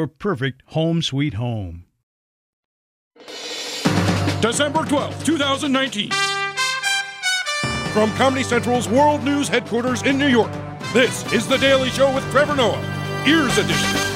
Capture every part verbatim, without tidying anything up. Your perfect home sweet home. December twelfth, twenty nineteen. From Comedy Central's World News Headquarters in New York, this is The Daily Show with Trevor Noah, Ears Edition.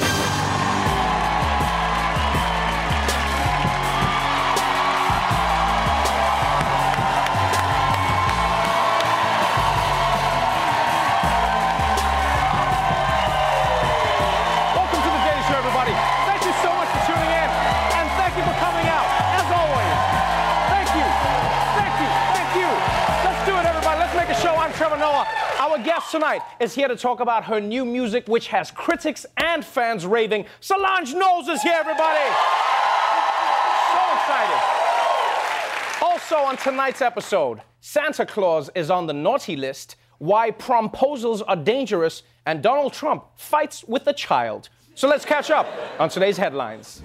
Tonight is here to talk about her new music, which has critics and fans raving. Solange Knowles is here, everybody. So excited. Also on tonight's episode, Santa Claus is on the naughty list, why promposals are dangerous, and Donald Trump fights with a child. So let's catch up on today's headlines.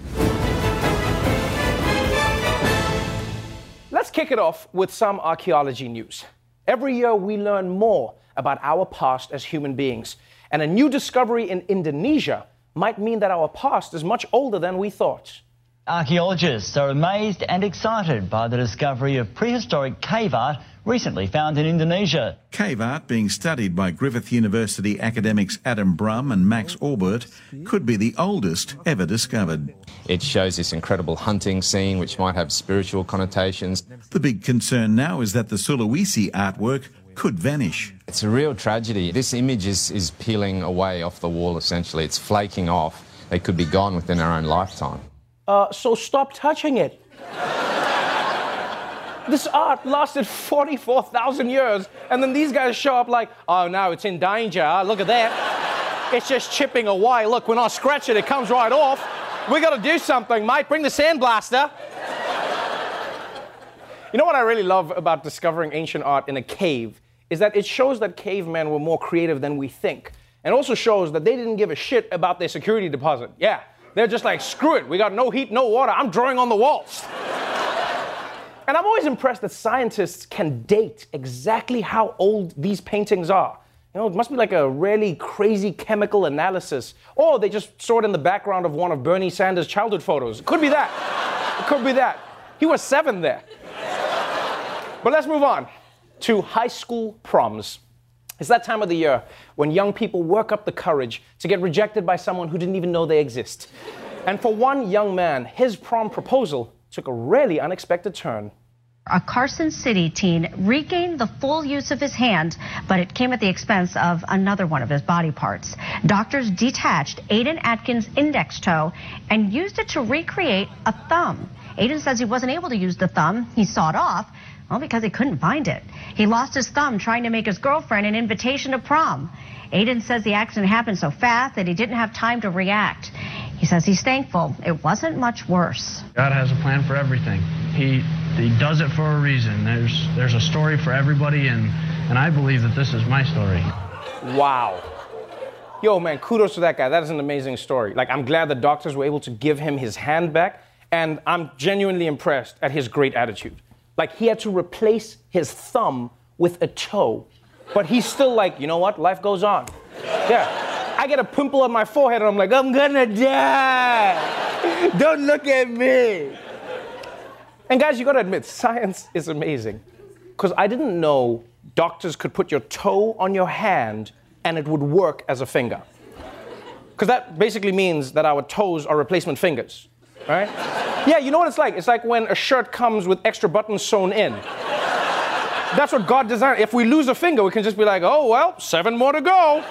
Let's kick it off with some archaeology news. Every year we learn more about our past as human beings. And a new discovery in Indonesia might mean that our past is much older than we thought. Archaeologists are amazed and excited by the discovery of prehistoric cave art recently found in Indonesia. Cave art being studied by Griffith University academics Adam Brum and Max Orbert could be the oldest ever discovered. It shows this incredible hunting scene, which might have spiritual connotations. The big concern now is that the Sulawesi artwork could vanish. It's a real tragedy. This image is, is peeling away off the wall, essentially. It's flaking off. They could be gone within our own lifetime. Uh, so stop touching it. This art lasted forty-four thousand years, and then these guys show up like, oh, no, it's in danger. Look at that. It's just chipping away. Look, when I scratch it, it comes right off. We got to do something, mate. Bring the sandblaster. You know what I really love about discovering ancient art in a cave is that it shows that cavemen were more creative than we think, and also shows that they didn't give a shit about their security deposit. Yeah, they're just like, screw it, we got no heat, no water, I'm drawing on the walls. And I'm always impressed that scientists can date exactly how old these paintings are. You know, it must be like a really crazy chemical analysis, or they just saw it in the background of one of Bernie Sanders' childhood photos. It could be that, it could be that. He was seven there. But let's move on to high school proms. It's that time of the year when young people work up the courage to get rejected by someone who didn't even know they exist. And for one young man, his prom proposal took a really unexpected turn. A Carson City teen regained the full use of his hand, but it came at the expense of another one of his body parts. Doctors detached Aiden Atkins' index toe and used it to recreate a thumb. Aiden says he wasn't able to use the thumb. He saw it off. Well, because he couldn't find it. He lost his thumb trying to make his girlfriend an invitation to prom. Aiden says the accident happened so fast that he didn't have time to react. He says he's thankful it wasn't much worse. God has a plan for everything. He he does it for a reason. There's there's a story for everybody, and, and I believe that this is my story. Wow. Yo, man, kudos to that guy. That is an amazing story. Like, I'm glad the doctors were able to give him his hand back, and I'm genuinely impressed at his great attitude. Like, he had to replace his thumb with a toe. But he's still like, you know what? Life goes on. Yeah. I get a pimple on my forehead and I'm like, I'm gonna die. Don't look at me. And guys, you gotta admit, science is amazing. Because I didn't know doctors could put your toe on your hand and it would work as a finger. Because that basically means that our toes are replacement fingers, right? Yeah, you know what it's like? It's like when a shirt comes with extra buttons sewn in. That's what God designed. If we lose a finger, we can just be like, oh, well, seven more to go.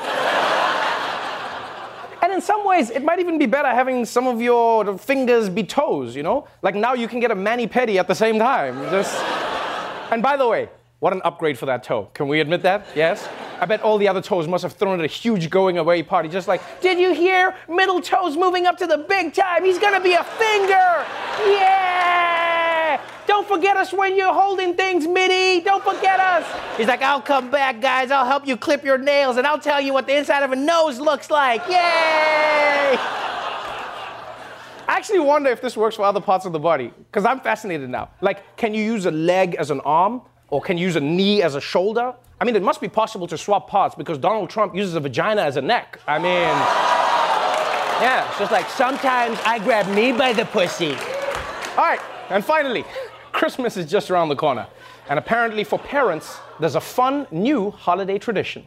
And in some ways, it might even be better having some of your fingers be toes, you know? Like now you can get a mani-pedi at the same time. Just... And by the way, what an upgrade for that toe. Can we admit that? Yes? I bet all the other toes must have thrown at a huge going away party, just like, did you hear? Middle toe's moving up to the big time. He's gonna be a finger. Yeah! Don't forget us when you're holding things, Mitty. Don't forget us. He's like, I'll come back, guys. I'll help you clip your nails, and I'll tell you what the inside of a nose looks like. Yay! I actually wonder if this works for other parts of the body, because I'm fascinated now. Like, can you use a leg as an arm? Or can you use a knee as a shoulder? I mean, it must be possible to swap parts because Donald Trump uses a vagina as a neck. I mean, yeah, it's just like, sometimes I grab me by the pussy. All right, and finally, Christmas is just around the corner. And apparently for parents, there's a fun new holiday tradition.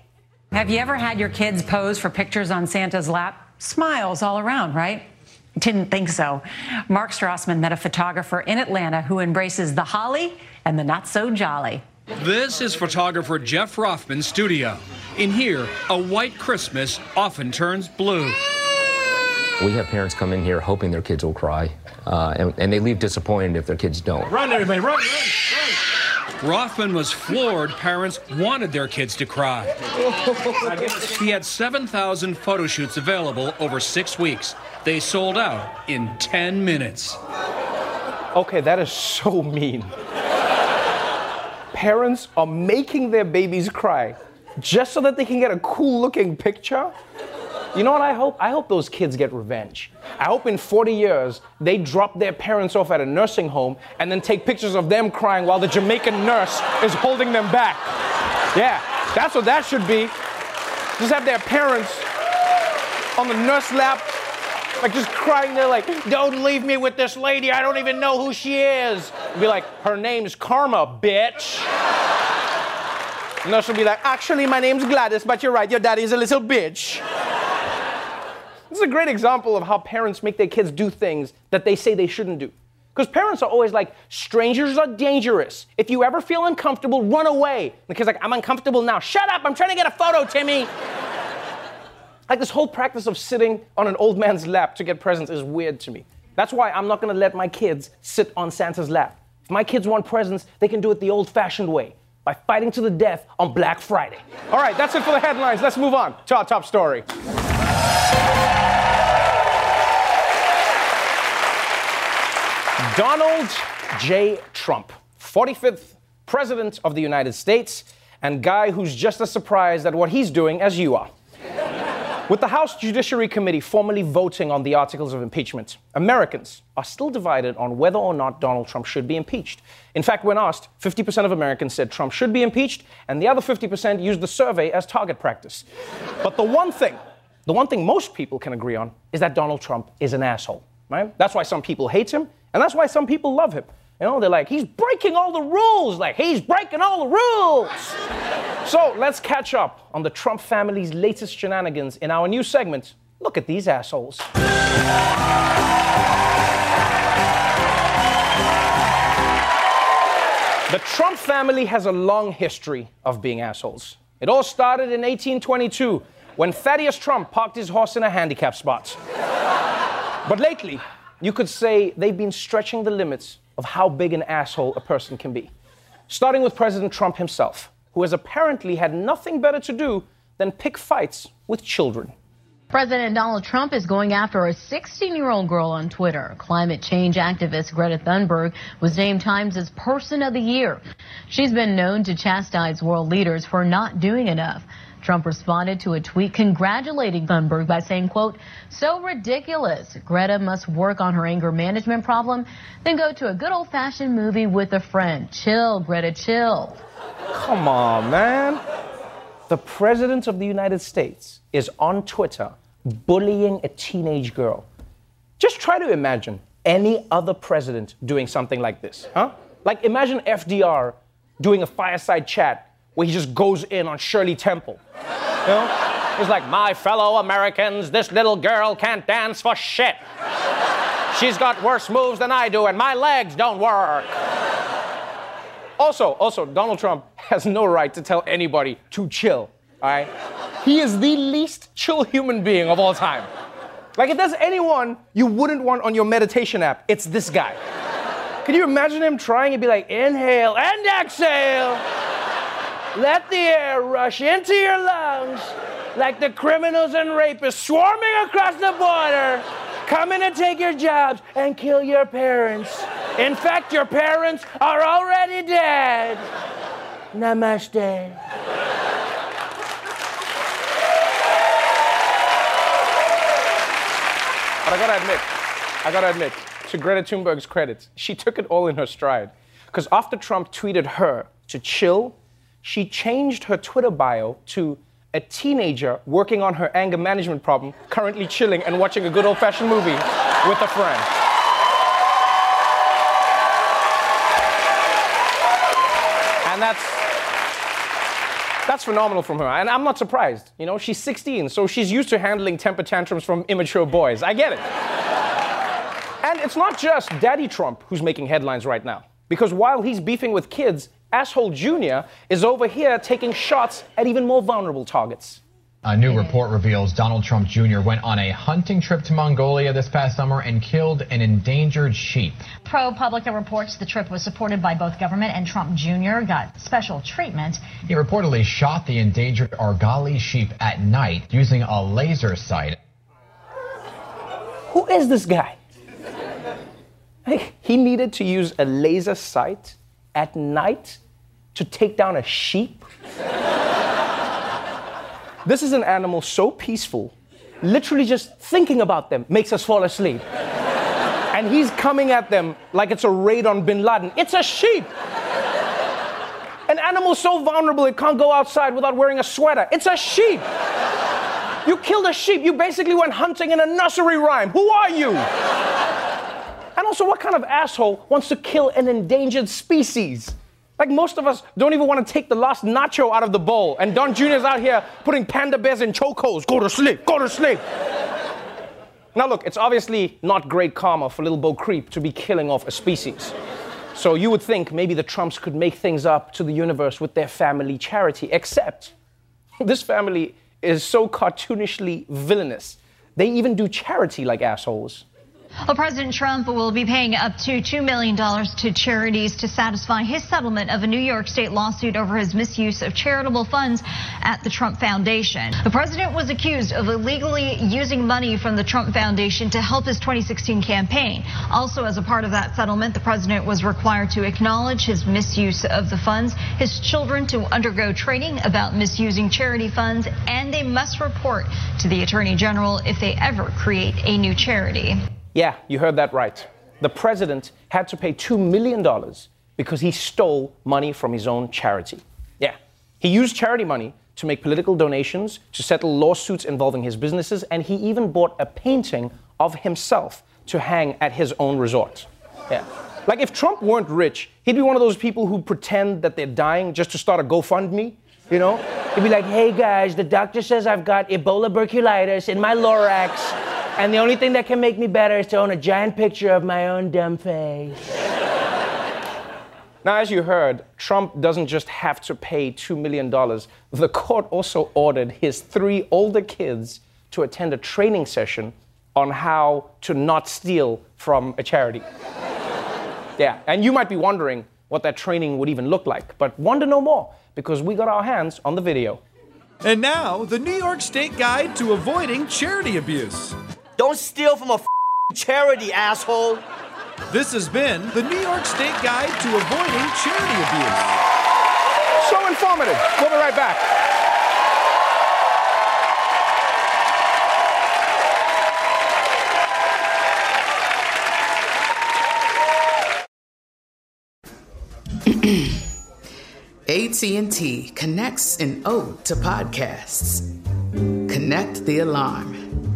Have you ever had your kids pose for pictures on Santa's lap? Smiles all around, right? Didn't think so. Mark Strassman met a photographer in Atlanta who embraces the holly and the not-so-jolly. This is photographer Jeff Rothman's studio. In here, a white Christmas often turns blue. We have parents come in here hoping their kids will cry, uh, and, and they leave disappointed if their kids don't. Run, everybody, run, run, run! Rothman was floored parents wanted their kids to cry. He had seven thousand photo shoots available over six weeks. They sold out in ten minutes. Okay, that is so mean. Parents are making their babies cry just so that they can get a cool-looking picture? You know what I hope? I hope those kids get revenge. I hope in forty years, they drop their parents off at a nursing home and then take pictures of them crying while the Jamaican nurse is holding them back. Yeah, that's what that should be. Just have their parents on the nurse lap, like just crying there like, don't leave me with this lady, I don't even know who she is. You'd be like, her name's Karma, bitch. And nurse will be like, actually, my name's Gladys, but you're right, your daddy's a little bitch. This is a great example of how parents make their kids do things that they say they shouldn't do. Because parents are always like, strangers are dangerous. If you ever feel uncomfortable, run away. And the kid's like, I'm uncomfortable now. Shut up, I'm trying to get a photo, Timmy. Like, this whole practice of sitting on an old man's lap to get presents is weird to me. That's why I'm not gonna let my kids sit on Santa's lap. If my kids want presents, they can do it the old-fashioned way, by fighting to the death on Black Friday. All right, that's it for the headlines. Let's move on to our top story. Donald J. Trump, forty-fifth President of the United States, and guy who's just as surprised at what he's doing as you are. With the House Judiciary Committee formally voting on the articles of impeachment, Americans are still divided on whether or not Donald Trump should be impeached. In fact, when asked, fifty percent of Americans said Trump should be impeached, and the other fifty percent used the survey as target practice. But the one thing, the one thing most people can agree on is that Donald Trump is an asshole, right? That's why some people hate him, and that's why some people love him. You know, they're like, he's breaking all the rules. Like, he's breaking all the rules. So let's catch up on the Trump family's latest shenanigans in our new segment, Look at These Assholes. The Trump family has a long history of being assholes. It all started in eighteen twenty-two when Thaddeus Trump parked his horse in a handicap spot. But lately, you could say they've been stretching the limits of how big an asshole a person can be. Starting with President Trump himself, who has apparently had nothing better to do than pick fights with children. President Donald Trump is going after a sixteen-year-old girl on Twitter. Climate change activist Greta Thunberg was named Time's as Person of the Year. She's been known to chastise world leaders for not doing enough. Trump responded to a tweet congratulating Thunberg by saying, quote, "So ridiculous. Greta must work on her anger management problem, then go to a good old-fashioned movie with a friend. Chill, Greta, chill." Come on, man. The President of the United States is on Twitter bullying a teenage girl. Just try to imagine any other president doing something like this, huh? Like, imagine F D R doing a fireside chat where he just goes in on Shirley Temple. You know? He's like, "My fellow Americans, this little girl can't dance for shit. She's got worse moves than I do, and my legs don't work." Also, also, Donald Trump has no right to tell anybody to chill, all right? He is the least chill human being of all time. Like, if there's anyone you wouldn't want on your meditation app, it's this guy. Can you imagine him trying to be like, "Inhale and exhale. Let the air rush into your lungs like the criminals and rapists swarming across the border, coming to take your jobs and kill your parents. In fact, your parents are already dead. Namaste." But I gotta admit, I gotta admit, to Greta Thunberg's credits, she took it all in her stride. Because after Trump tweeted her to chill, she changed her Twitter bio to a teenager working on her anger management problem, currently chilling and watching a good old-fashioned movie with a friend. And that's... that's phenomenal from her, and I'm not surprised. You know, she's sixteen, so she's used to handling temper tantrums from immature boys. I get it. And it's not just Daddy Trump who's making headlines right now, because while he's beefing with kids, Asshole Junior is over here taking shots at even more vulnerable targets. A new report reveals Donald Trump Junior went on a hunting trip to Mongolia this past summer and killed an endangered sheep. ProPublica reports the trip was supported by both government, and Trump Junior got special treatment. He reportedly shot the endangered Argali sheep at night using a laser sight. Who is this guy? Like, he needed to use a laser sight at night to take down a sheep? This is an animal so peaceful, literally just thinking about them makes us fall asleep. And he's coming at them like it's a raid on bin Laden. It's a sheep! An animal so vulnerable it can't go outside without wearing a sweater. It's a sheep! You killed a sheep. You basically went hunting in a nursery rhyme. Who are you? And also, what kind of asshole wants to kill an endangered species? Like, most of us don't even want to take the last nacho out of the bowl, and Don Junior's out here putting panda bears in chokeholds. Go to sleep, go to sleep. Now look, it's obviously not great karma for little Bo Creep to be killing off a species. So you would think maybe the Trumps could make things up to the universe with their family charity, except this family is so cartoonishly villainous. They even do charity like assholes. Well, President Trump will be paying up to two million dollars to charities to satisfy his settlement of a New York state lawsuit over his misuse of charitable funds at the Trump Foundation. The president was accused of illegally using money from the Trump Foundation to help his twenty sixteen campaign. Also, as a part of that settlement, the president was required to acknowledge his misuse of the funds, his children to undergo training about misusing charity funds, and they must report to the Attorney General if they ever create a new charity. Yeah, you heard that right. The president had to pay two million dollars because he stole money from his own charity. Yeah, he used charity money to make political donations, to settle lawsuits involving his businesses, and he even bought a painting of himself to hang at his own resort. Yeah. Like, if Trump weren't rich, he'd be one of those people who pretend that they're dying just to start a GoFundMe, you know? He'd be like, "Hey guys, the doctor says I've got Ebola burculitis in my Lorax. And the only thing that can make me better is to own a giant picture of my own dumb face." Now, as you heard, Trump doesn't just have to pay two million dollars. The court also ordered his three older kids to attend a training session on how to not steal from a charity. Yeah, and you might be wondering what that training would even look like, but wonder no more, because we got our hands on the video. And now, the New York State Guide to Avoiding Charity Abuse. Don't steal from a f***ing charity, asshole. This has been the New York State Guide to Avoiding Charity Abuse. So informative. We'll be right back. A T and T connects an ode to podcasts. Connect the alarm.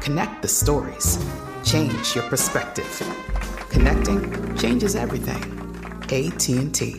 Connect the stories. Change your perspective. Connecting changes everything. A T and T.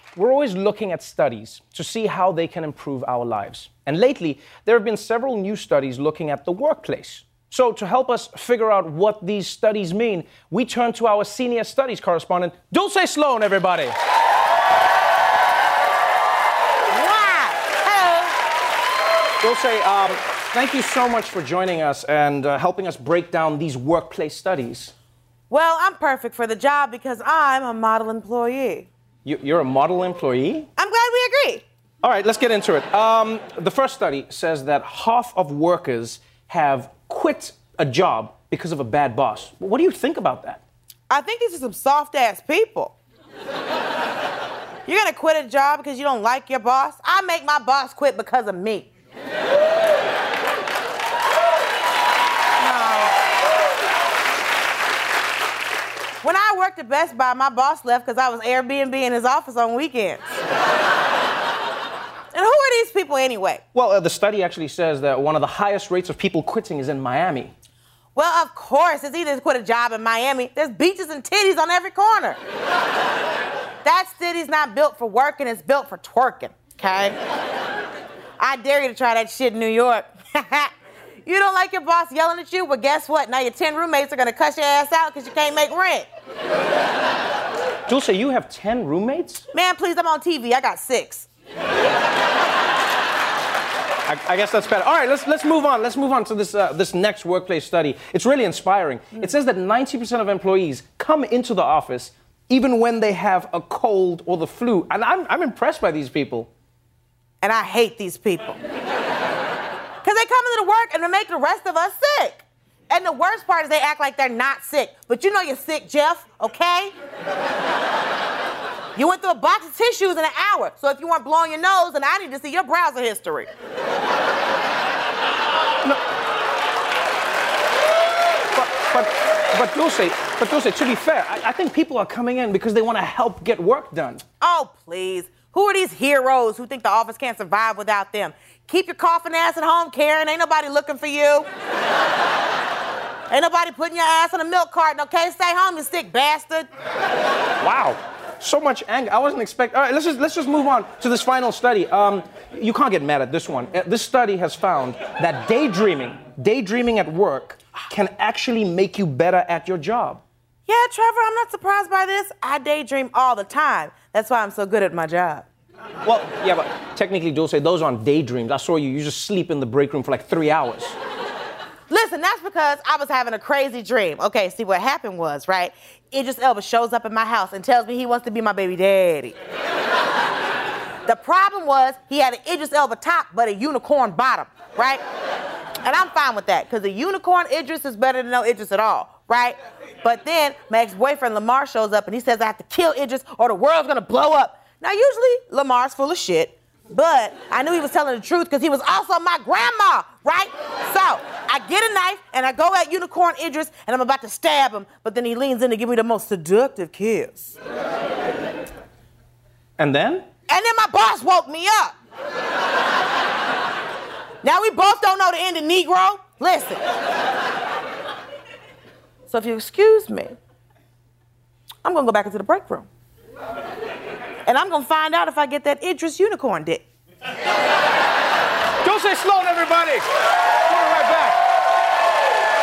we're always looking at studies to see how they can improve our lives. And lately, there have been several new studies looking at the workplace. So to help us figure out what these studies mean, we turn to our senior studies correspondent, Dulce Sloan, everybody. Wow. Hello. Dulce, um, thank you so much for joining us and uh, helping us break down these workplace studies. Well, I'm perfect for the job because I'm a model employee. You're a model employee? I'm glad we agree. All right, let's get into it. Um, the first study says that half of workers have quit a job because of a bad boss. What do you think about that? I think these are some soft-ass people. You're going to quit a job because you don't like your boss? I make my boss quit because of me. When I worked at Best Buy, my boss left because I was Airbnb in his office on weekends. And who are these people anyway? Well, uh, the study actually says that one of the highest rates of people quitting is in Miami. Well, of course. It's either quit a job in Miami. There's beaches and titties on every corner. That city's not built for working. It's built for twerking, okay? I dare you to try that shit in New York. You don't like your boss yelling at you? Well, guess what? Now your ten roommates are going to cuss your ass out because you can't make rent. Dulce, you have ten roommates? Man, please, I'm on T V. I got six. I, I guess that's better. All right, let's, let's move on. Let's move on to this, uh, this next workplace study. It's really inspiring. Mm. It says that ninety percent of employees come into the office even when they have a cold or the flu. And I'm, I'm impressed by these people. And I hate these people. Because they come into the work and they make the rest of us sick. And the worst part is they act like they're not sick. But you know you're sick, Jeff, okay? You went through a box of tissues in an hour. So if you weren't blowing your nose, then I need to see your browser history. No. But, but, but Dulce, but Dulce, to be fair, I, I think people are coming in because they want to help get work done. Oh, please. Who are these heroes who think the office can't survive without them? Keep your coughing ass at home, Karen. Ain't nobody looking for you. Ain't nobody putting your ass in a milk carton, okay? Stay home, you sick bastard. Wow. So much anger. I wasn't expecting... All right, let's just, let's just move on to this final study. Um, you can't get mad at this one. This study has found that daydreaming, daydreaming at work can actually make you better at your job. Yeah, Trevor, I'm not surprised by this. I daydream all the time. That's why I'm so good at my job. Well, yeah, but technically, Dulce, those aren't daydreams. I saw you. You just sleep in the break room for like three hours. Listen, that's because I was having a crazy dream. Okay, see, what happened was, right, Idris Elba shows up in my house and tells me he wants to be my baby daddy. The problem was he had an Idris Elba top but a unicorn bottom, right? And I'm fine with that, because a unicorn Idris is better than no Idris at all, right? But then my ex-boyfriend Lamar shows up and he says I have to kill Idris or the world's gonna blow up. Now, usually Lamar's full of shit, but I knew he was telling the truth because he was also my grandma, right? So I get a knife and I go at Unicorn Idris and I'm about to stab him, but then he leans in to give me the most seductive kiss. And then? And then my boss woke me up. Now, we both don't know the end of Negro. Listen. So if you excuse me, I'm going to go back into the break room. And I'm going to find out if I get that Idris unicorn dick. Dulce Sloan, everybody. We'll be right back.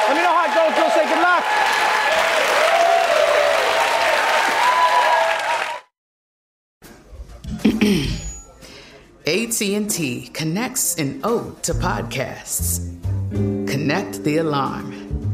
Let me know how it goes, Dulce. Good luck. A T and T connects an ode to podcasts. Connect the alarm.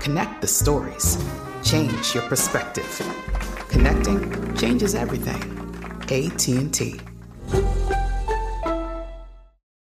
Connect the stories. Change your perspective. Connecting changes everything. A T and T.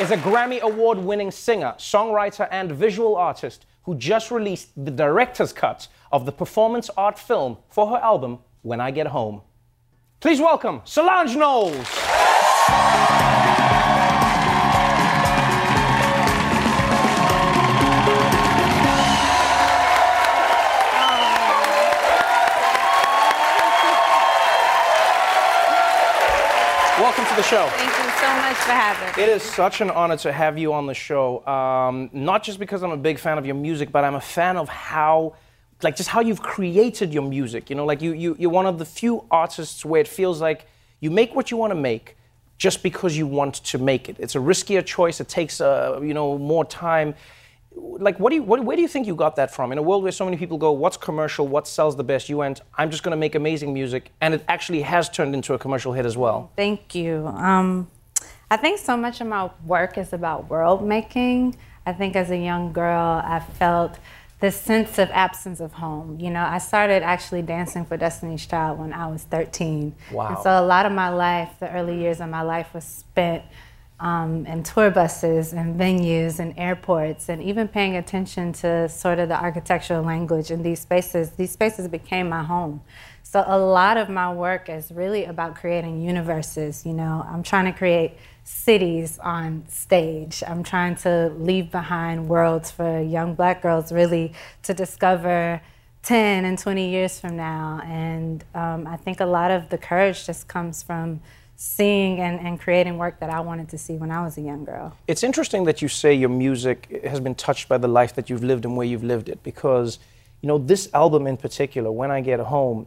is a Grammy Award-winning singer, songwriter, and visual artist who just released the director's cut of the performance art film for her album, When I Get Home. Please welcome Solange Knowles. Welcome to the show. Thank you so much for having me. It is such an honor to have you on the show. Um, not just because I'm a big fan of your music, but I'm a fan of how, like, just how you've created your music. You know, like, you, you, you're one of the few artists where it feels like you make what you want to make just because you want to make it. It's a riskier choice. It takes, uh, you know, more time. Like, what do you, what, where do you think you got that from? In a world where so many people go, what's commercial, what sells the best? You went, I'm just going to make amazing music, and it actually has turned into a commercial hit as well. Thank you. Um, I think so much of my work is about world making. I think as a young girl, I felt this sense of absence of home. You know, I started actually dancing for Destiny's Child when I was thirteen. Wow. And so a lot of my life, the early years of my life, was spent Um, and tour buses and venues and airports, and even paying attention to sort of the architectural language in these spaces. These spaces became my home. So a lot of my work is really about creating universes. You know, I'm trying to create cities on stage. I'm trying to leave behind worlds for young Black girls really to discover ten and twenty years from now. And um, I think a lot of the courage just comes from seeing and, and creating work that I wanted to see when I was a young girl. It's interesting that you say your music has been touched by the life that you've lived and where you've lived it, because, you know, this album in particular, When I Get Home,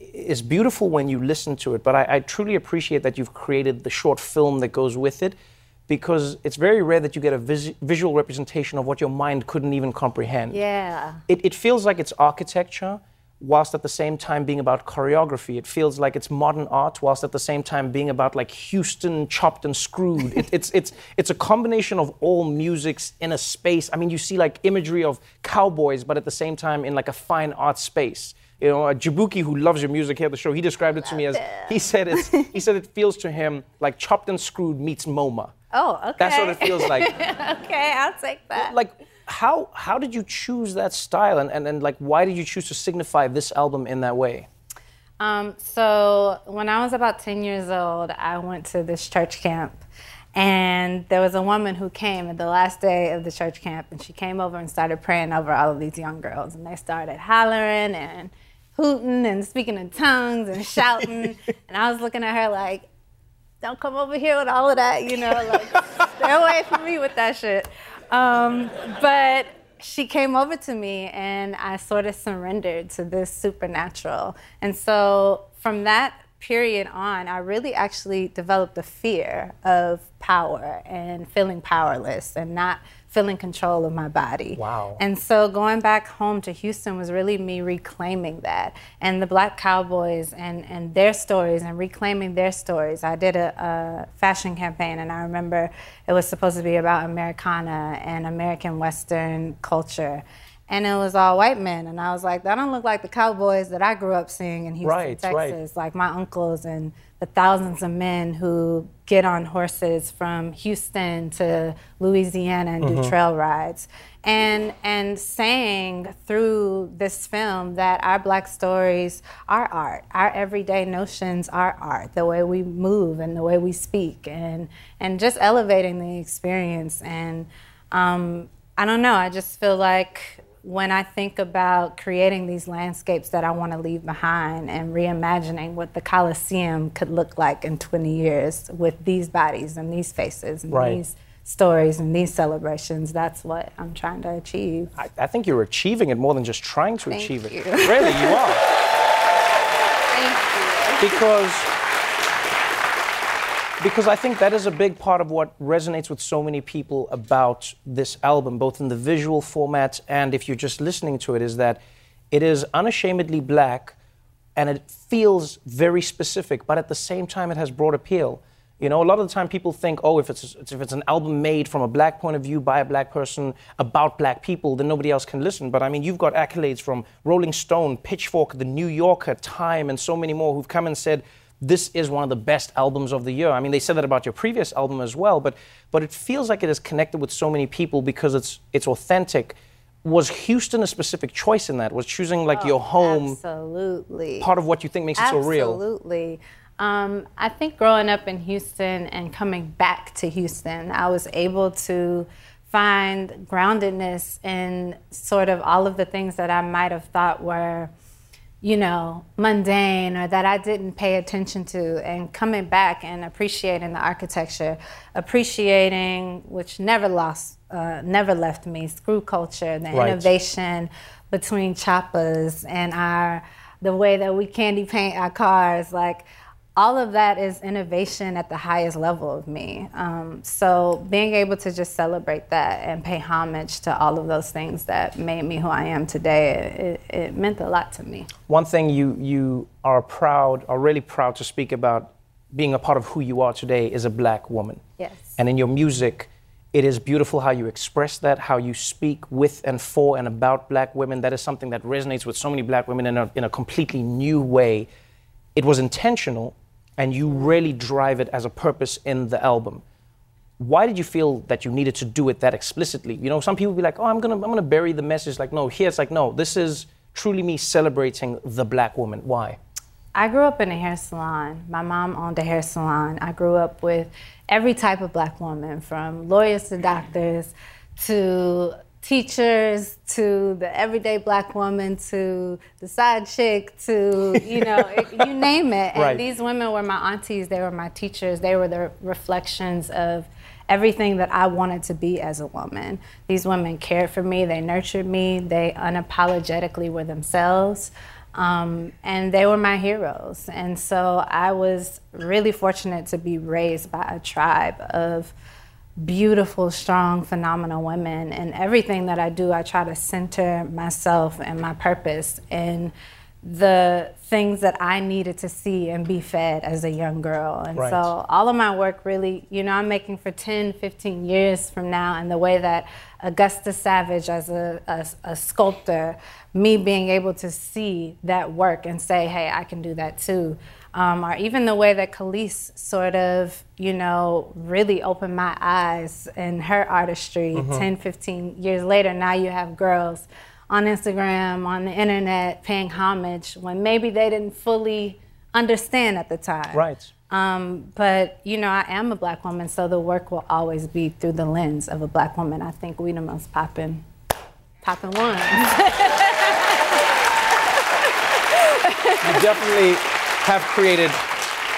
is beautiful when you listen to it, but I, I truly appreciate that you've created the short film that goes with it, because it's very rare that you get a vis- visual representation of what your mind couldn't even comprehend. Yeah. It, it feels like it's architecture, whilst at the same time being about choreography. It feels like it's modern art, whilst at the same time being about like Houston chopped and screwed. it, it's, it's, it's a combination of all music's in a space. I mean, you see like imagery of cowboys, but at the same time in like a fine art space. You know, Jabuki, who loves your music here at the show, he described it to me as, he said it's, he said it feels to him like Chopped and Screwed meets MoMA. Oh, okay. That's what it feels like. Okay, I'll take that. Like, How how did you choose that style, and, and, and like why did you choose to signify this album in that way? Um, so when I was about ten years old, I went to this church camp, and there was a woman who came at the last day of the church camp, and she came over and started praying over all of these young girls, and they started hollering and hooting and speaking in tongues and shouting, and I was looking at her like, don't come over here with all of that, you know, like stay away from me with that shit. Um, but she came over to me, and I sort of surrendered to this supernatural. And so from that period on, I really actually developed a fear of power and feeling powerless and not feeling control of my body. Wow. And so going back home to Houston was really me reclaiming that. And the Black cowboys and, and their stories and reclaiming their stories. I did a, a fashion campaign, and I remember it was supposed to be about Americana and American Western culture. And it was all white men. And I was like, that don't look like the cowboys that I grew up seeing in Houston, right, Texas, right. Like my uncles and the thousands of men who get on horses from Houston to Louisiana and mm-hmm. do trail rides. And and saying through this film that our Black stories are art. Our everyday notions are art. The way we move and the way we speak, and and just elevating the experience. And um, I don't know, I just feel like when I think about creating these landscapes that I want to leave behind and reimagining what the Coliseum could look like in twenty years with these bodies and these faces and right. these stories and these celebrations, that's what I'm trying to achieve. I, I think you're achieving it more than just trying to Thank achieve you. It. Really, you are. Thank you. Because... Because I think that is a big part of what resonates with so many people about this album, both in the visual format and if you're just listening to it, is that it is unashamedly Black and it feels very specific, but at the same time it has broad appeal. You know, a lot of the time people think, oh, if it's, if it's an album made from a Black point of view by a Black person about Black people, then nobody else can listen. But I mean, you've got accolades from Rolling Stone, Pitchfork, The New Yorker, Time, and so many more who've come and said, this is one of the best albums of the year. I mean, they said that about your previous album as well, but but it feels like it is connected with so many people because it's it's authentic. Was Houston a specific choice in that? Was choosing like oh, your home absolutely. Part of what you think makes absolutely. It so real? Absolutely. Um, I think growing up in Houston and coming back to Houston, I was able to find groundedness in sort of all of the things that I might have thought were, you know, mundane or that I didn't pay attention to, and coming back and appreciating the architecture, appreciating, which never lost, uh, never left me, screw culture, the right. innovation between choppas and our, the way that we candy paint our cars, like all of that is innovation at the highest level of me. Um, so being able to just celebrate that and pay homage to all of those things that made me who I am today, it, it meant a lot to me. One thing you you are proud, are really proud to speak about being a part of who you are today is a Black woman. Yes. And in your music, it is beautiful how you express that, how you speak with and for and about Black women. That is something that resonates with so many Black women in a, in a completely new way. It was intentional, and you really drive it as a purpose in the album. Why did you feel that you needed to do it that explicitly? You know, some people be like, oh, I'm gonna, I'm gonna bury the message. Like, no, here it's like, no, this is truly me celebrating the Black woman. Why? I grew up in a hair salon. My mom owned a hair salon. I grew up with every type of Black woman, from lawyers to doctors to teachers to the everyday black woman to the side chick to, you know, you name it. And right. these women were my aunties. They were my teachers. They were the reflections of everything that I wanted to be as a woman. These women cared for me. They nurtured me. They unapologetically were themselves. Um, and they were my heroes. And so I was really fortunate to be raised by a tribe of beautiful, strong, phenomenal women. And everything that I do, I try to center myself and my purpose in the things that I needed to see and be fed as a young girl. And right. so all of my work really, you know, I'm making for ten, fifteen years from now, and the way that Augusta Savage as a, a, a sculptor, me being able to see that work and say, hey, I can do that too. Um, or even the way that Khalees sort of, you know, really opened my eyes in her artistry mm-hmm. ten, fifteen years later. Now you have girls on Instagram, on the internet, paying homage when maybe they didn't fully understand at the time. Right. Um, but, you know, I am a black woman, so the work will always be through the lens of a black woman. I think we the most poppin', poppin' ones. You definitely have created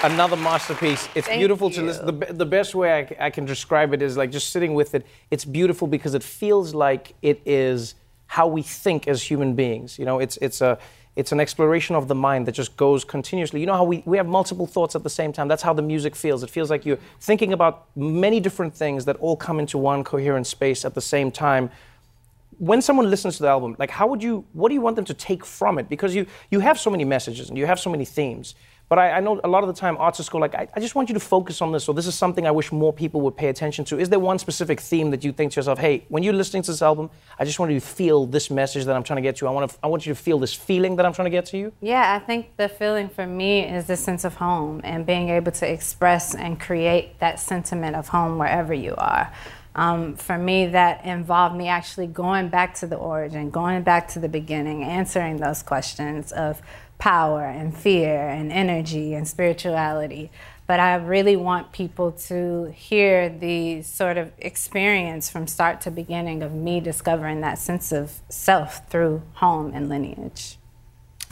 another masterpiece. It's Thank beautiful you. to listen. The, the best way I, I can describe it is like just sitting with it. It's beautiful because it feels like it is how we think as human beings. You know, it's it's a it's an exploration of the mind that just goes continuously. You know how we, we have multiple thoughts at the same time. That's how the music feels. It feels like you're thinking about many different things that all come into one coherent space at the same time. When someone listens to the album, like how would you, what do you want them to take from it? Because you, you have so many messages and you have so many themes. But I, I know a lot of the time artists go like, I, I just want you to focus on this, or this is something I wish more people would pay attention to. Is there one specific theme that you think to yourself, hey, when you're listening to this album, I just want you to feel this message that I'm trying to get to. I want to, I want you to feel this feeling that I'm trying to get to you? Yeah, I think the feeling for me is the sense of home and being able to express and create that sentiment of home wherever you are. Um, for me, that involved me actually going back to the origin, going back to the beginning, answering those questions of power and fear and energy and spirituality. But I really want people to hear the sort of experience from start to beginning of me discovering that sense of self through home and lineage.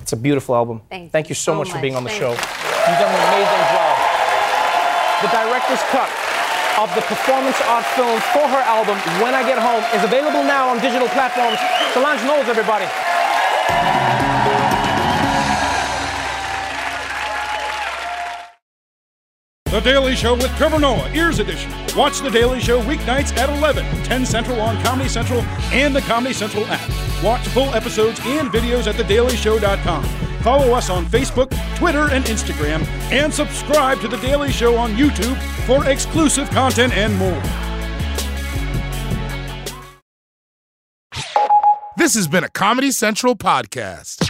It's a beautiful album. Thank, Thank you, you so, so much, much for being on the Thank show. You. You've done an amazing job. The director's cut of the performance art film for her album, When I Get Home, is available now on digital platforms. Solange Knowles, everybody. The Daily Show with Trevor Noah, Ears Edition. Watch The Daily Show weeknights at eleven, ten Central on Comedy Central and the Comedy Central app. Watch full episodes and videos at the daily show dot com. Follow us on Facebook, Twitter, and Instagram, and subscribe to The Daily Show on YouTube for exclusive content and more. This has been a Comedy Central podcast.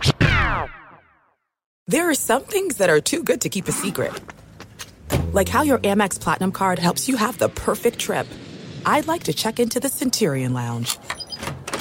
There are some things that are too good to keep a secret. Like how your Amex Platinum card helps you have the perfect trip. I'd like to check into the Centurion Lounge.